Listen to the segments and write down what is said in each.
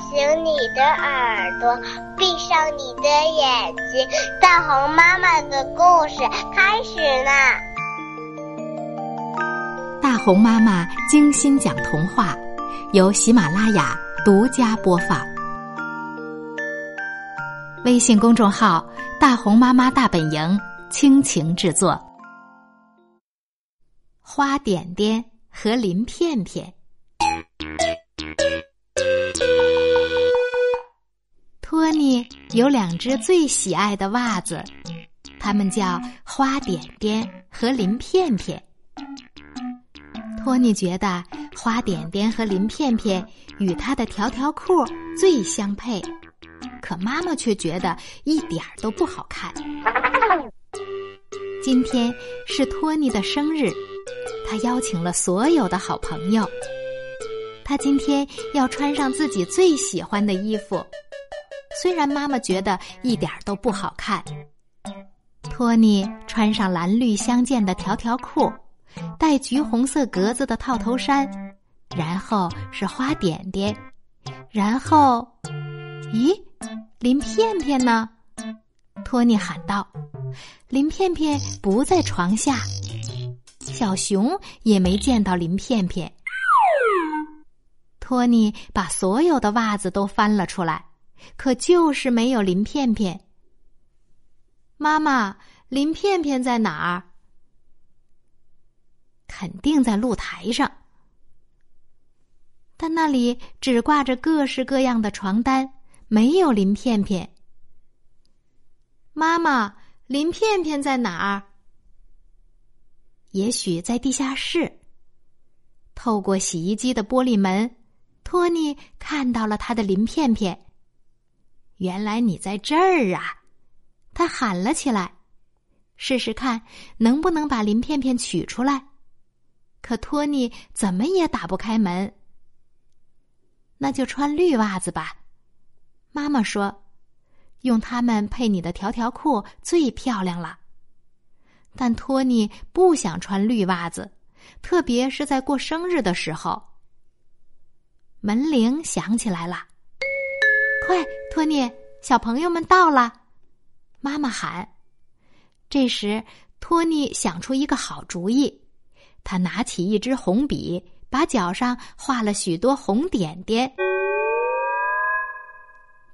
醒你的耳朵，闭上你的眼睛，大红妈妈的故事开始啦！大红妈妈精心讲童话，由喜马拉雅独家播放。微信公众号“大红妈妈大本营”倾情制作。花点点和林片片。托尼有两只最喜爱的袜子，它们叫花点点和林片片。托尼觉得花点点和林片片与他的条条裤最相配，可妈妈却觉得一点儿都不好看。今天是托尼的生日，他邀请了所有的好朋友。他今天要穿上自己最喜欢的衣服，虽然妈妈觉得一点儿都不好看。托尼穿上蓝绿相间的条条裤，戴橘红色格子的套头衫，然后是花点点，然后咦，林片片呢？托尼喊道。林片片不在床下，小熊也没见到林片片。托尼把所有的袜子都翻了出来，可就是没有林片片。妈妈，林片片在哪儿？肯定在露台上，但那里只挂着各式各样的床单，没有林片片。妈妈，林片片在哪儿？也许在地下室。透过洗衣机的玻璃门，托尼看到了他的林片片。原来你在这儿啊！他喊了起来，试试看能不能把林片片取出来。可托尼怎么也打不开门。那就穿绿袜子吧，妈妈说，用它们配你的条条裤最漂亮了。但托尼不想穿绿袜子，特别是在过生日的时候。门铃响起来了，快，托尼，小朋友们到了！妈妈喊。这时，托尼想出一个好主意，他拿起一支红笔，把脚上画了许多红点点。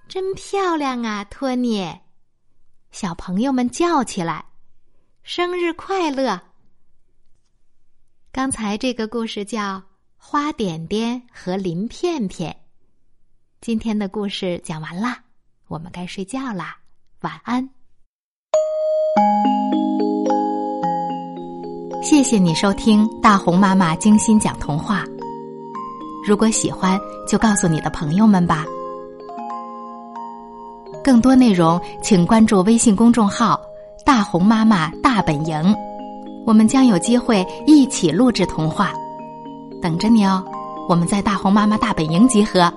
真漂亮啊，托尼！小朋友们叫起来，生日快乐！刚才这个故事叫《花点点和林片片》。今天的故事讲完了，我们该睡觉啦，晚安。谢谢你收听大红妈妈精心讲童话。如果喜欢，就告诉你的朋友们吧。更多内容，请关注微信公众号“大红妈妈大本营”，我们将有机会一起录制童话，等着你哦！我们在大红妈妈大本营集合。